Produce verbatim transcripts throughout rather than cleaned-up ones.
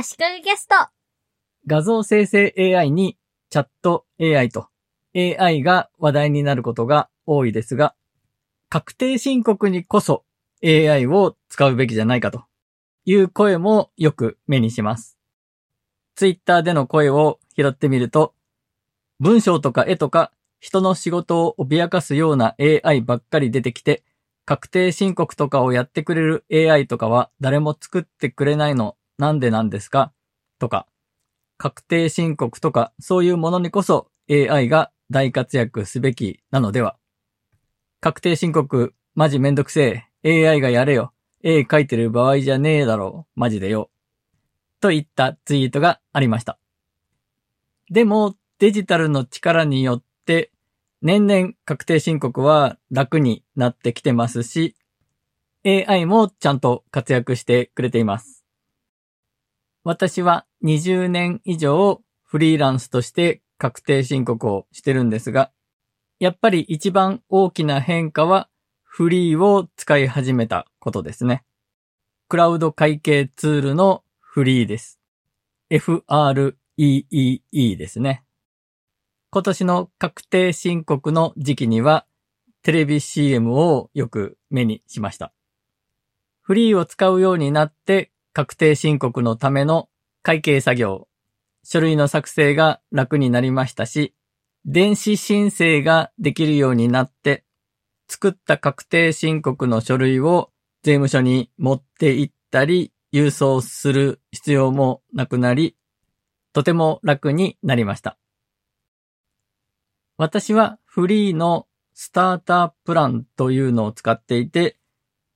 足利キャスト。画像生成 エーアイ にチャット エーアイ と エーアイ が話題になることが多いですが、確定申告にこそ エーアイ を使うべきじゃないかという声もよく目にします。ツイッターでの声を拾ってみると、文章とか絵とか人の仕事を脅かすような エーアイ ばっかり出てきて、確定申告とかをやってくれる エーアイ とかは誰も作ってくれないのなんでなんですかとか、確定申告とかそういうものにこそ エーアイ が大活躍すべきなのでは。確定申告マジめんどくせえ、 エーアイ がやれよ、絵描いてる場合じゃねえだろう、マジでよ、といったツイートがありました。でもデジタルの力によって年々確定申告は楽になってきてますし、 エーアイ もちゃんと活躍してくれています。私はにじゅうねん以上フリーランスとして確定申告をしてるんですが、やっぱり一番大きな変化はフリーを使い始めたことですね。クラウド会計ツールのフリーです。エフアールイーイーイー ですね。今年の確定申告の時期にはテレビ シーエム をよく目にしました。フリーを使うようになって確定申告のための会計作業、書類の作成が楽になりましたし、電子申請ができるようになって、作った確定申告の書類を税務署に持って行ったり、郵送する必要もなくなり、とても楽になりました。私はフリーのスタータープランというのを使っていて、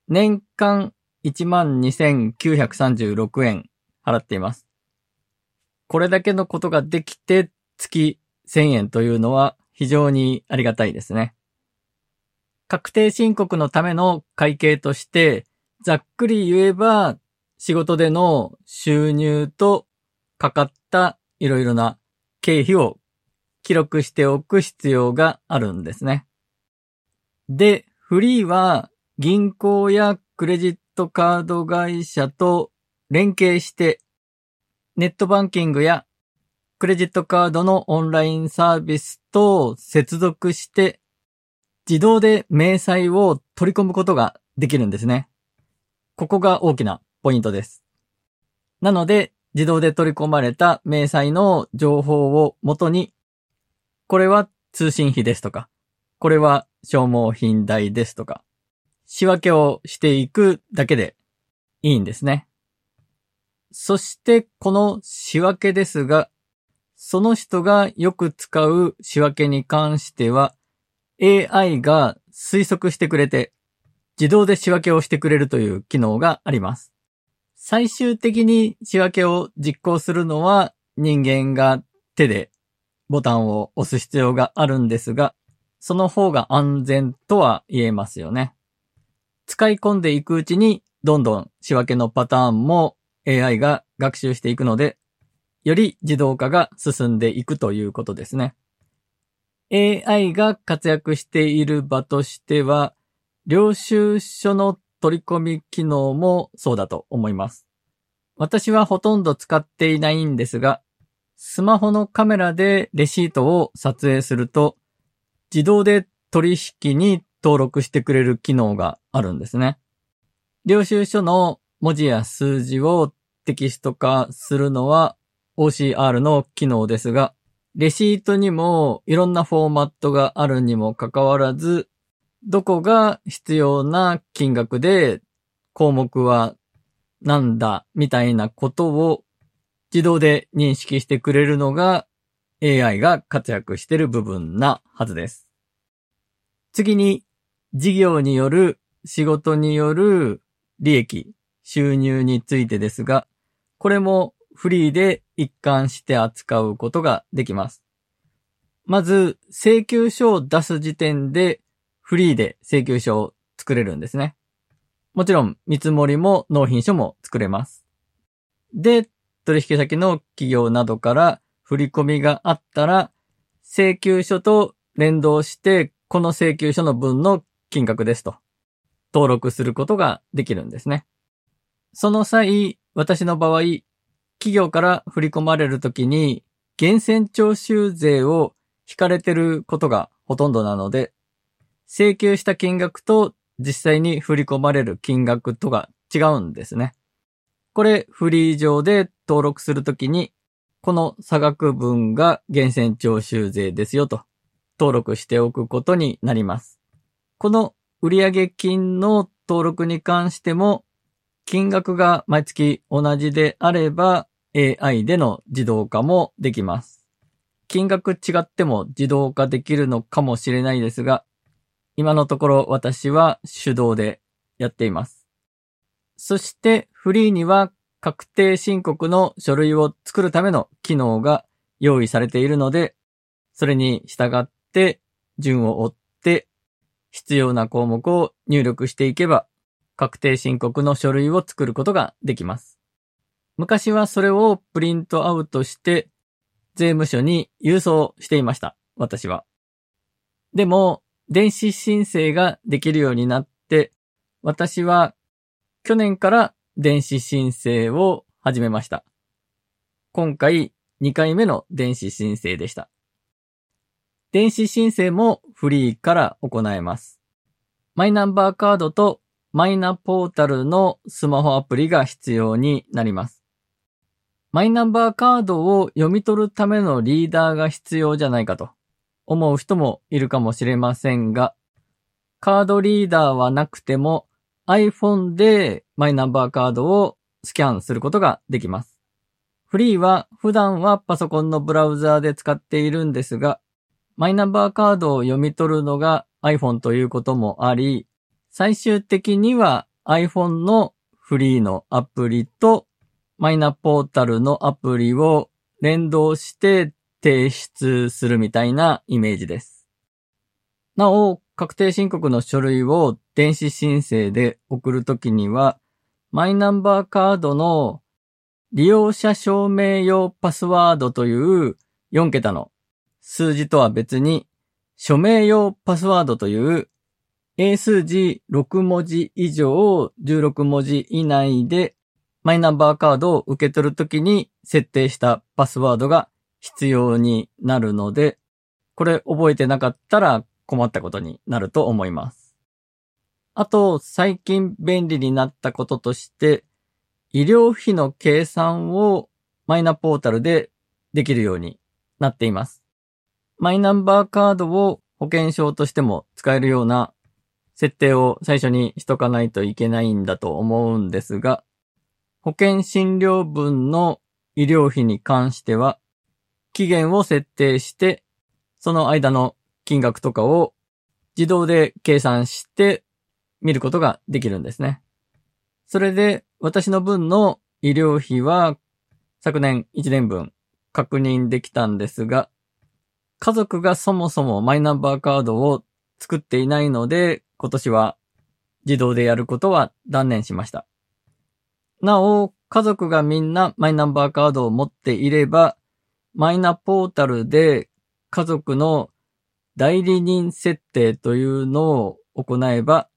年間 いちまんにせんきゅうひゃくさんじゅうろくえん払っています。これだけのことができて、月せんえんというのは非常にありがたいですね。確定申告のための会計として、ざっくり言えば仕事での収入とかかったいろいろな経費を記録しておく必要があるんですね。で、フリーは銀行やクレジットカード会社と連携してネットバンキングやクレジットカードのオンラインサービスと接続して自動で明細を取り込むことができるんですね。ここが大きなポイントです。なので自動で取り込まれた明細の情報をもとに、これは通信費ですとか、これは消耗品代ですとか、仕分けをしていくだけでいいんですね。そしてこの仕分けですが、その人がよく使う仕分けに関しては エーアイ が推測してくれて自動で仕分けをしてくれるという機能があります。最終的に仕分けを実行するのは人間が手でボタンを押す必要があるんですが、その方が安全とは言えますよね。使い込んでいくうちにどんどん仕分けのパターンも エーアイ が学習していくので、より自動化が進んでいくということですね。エーアイ が活躍している場としては、領収書の取り込み機能もそうだと思います。私はほとんど使っていないんですが、スマホのカメラでレシートを撮影すると、自動で取引に登録してくれる機能があるんですね。領収書の文字や数字をテキスト化するのは、オーシーアール の機能ですが、レシートにもいろんなフォーマットがあるにもかかわらず、どこが必要な金額で項目はなんだみたいなことを自動で認識してくれるのが エーアイ が活躍している部分なはずです。次に、事業による仕事による利益、収入についてですが、これもフリーで一貫して扱うことができます。まず、請求書を出す時点でフリーで請求書を作れるんですね。もちろん見積もりも納品書も作れます。で、取引先の企業などから振り込みがあったら、請求書と連動してこの請求書の分の金額ですと登録することができるんですね。その際、私の場合、企業から振り込まれるときに源泉徴収税を引かれてることがほとんどなので、請求した金額と実際に振り込まれる金額とが違うんですね。これフリー上で登録するときに、この差額分が源泉徴収税ですよと登録しておくことになります。この売上金の登録に関しても、金額が毎月同じであれば エーアイ での自動化もできます。金額違っても自動化できるのかもしれないですが、今のところ私は手動でやっています。そしてフリーには確定申告の書類を作るための機能が用意されているので、それに従って順を追って必要な項目を入力していけば確定申告の書類を作ることができます。昔はそれをプリントアウトして税務署に郵送していました、私は。でも電子申請ができるようになって、私は去年から電子申請を始めました。今回にかいめの電子申請でした。電子申請もフリーから行えます。マイナンバーカードとマイナポータルのスマホアプリが必要になります。マイナンバーカードを読み取るためのリーダーが必要じゃないかと思う人もいるかもしれませんが、カードリーダーはなくても iPhone でマイナンバーカードをスキャンすることができます。フリーは普段はパソコンのブラウザーで使っているんですが、マイナンバーカードを読み取るのが iPhone ということもあり、最終的には iPhone のフリーのアプリとマイナポータルのアプリを連動して提出するみたいなイメージです。なお、確定申告の書類を電子申請で送るときには、マイナンバーカードの利用者証明用パスワードというよんけたの数字とは別に、署名用パスワードという英数字ろくもじ以上をじゅうろくもじ以内でマイナンバーカードを受け取るときに設定したパスワードが必要になるので、これ覚えてなかったら困ったことになると思います。あと、最近便利になったこととして、医療費の計算をマイナポータルでできるようになっています。マイナンバーカードを保険証としても使えるような設定を最初にしとかないといけないんだと思うんですが、保険診療分の医療費に関しては、期限を設定して、その間の金額とかを自動で計算して見ることができるんですね。それで私の分の医療費は昨年いちねんぶん確認できたんですが、家族がそもそもマイナンバーカードを作っていないので、今年は自動でやることは断念しました。なお、家族がみんなマイナンバーカードを持っていれば、マイナポータルで家族の代理人設定というのを行えば、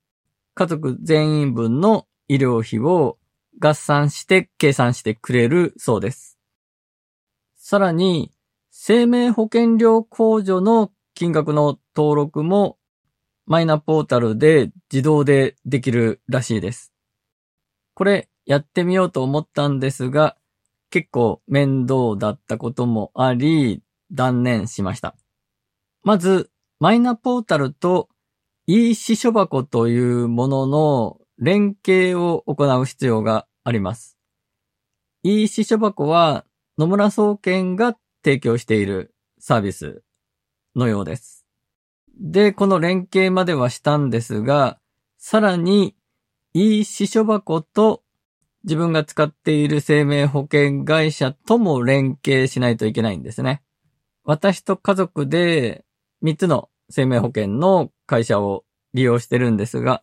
家族全員分の医療費を合算して計算してくれるそうです。さらに、生命保険料控除の金額の登録もマイナポータルで自動でできるらしいです。これやってみようと思ったんですが、結構面倒だったこともあり、断念しました。まず、マイナポータルと e-私書箱というものの連携を行う必要があります。e-私書箱は野村総研が提供しているサービスのようです。で、この連携まではしたんですが、さらに e-私書箱と自分が使っている生命保険会社とも連携しないといけないんですね。私と家族でみっつの生命保険の会社を利用してるんですが、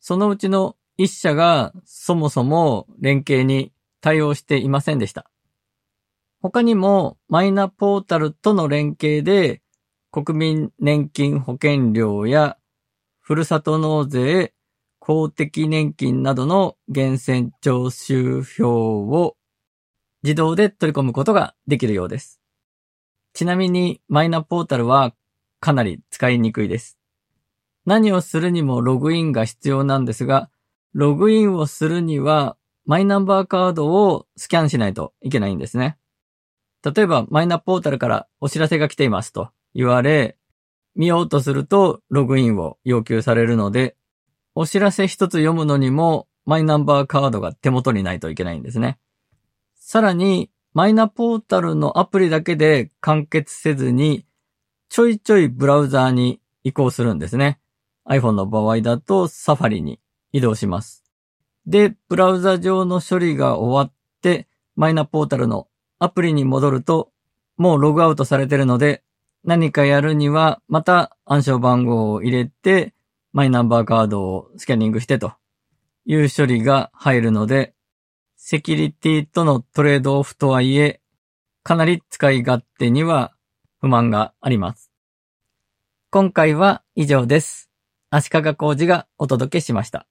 そのうちのいっしゃがそもそも連携に対応していませんでした。他にもマイナポータルとの連携で国民年金保険料やふるさと納税、公的年金などの源泉徴収票を自動で取り込むことができるようです。ちなみにマイナポータルはかなり使いにくいです。何をするにもログインが必要なんですが、ログインをするにはマイナンバーカードをスキャンしないといけないんですね。例えばマイナポータルからお知らせが来ていますと言われ、見ようとするとログインを要求されるので、お知らせ一つ読むのにもマイナンバーカードが手元にないといけないんですね。さらにマイナポータルのアプリだけで完結せずに、ちょいちょいブラウザーに移行するんですね。iPhone の場合だとサファリに移動します。で、ブラウザ上の処理が終わって、マイナポータルのアプリに戻ると、もうログアウトされているので、何かやるにはまた暗証番号を入れて、マイナンバーカードをスキャニングしてという処理が入るので、セキュリティとのトレードオフとはいえ、かなり使い勝手には不満があります。今回は以上です。足利浩二がお届けしました。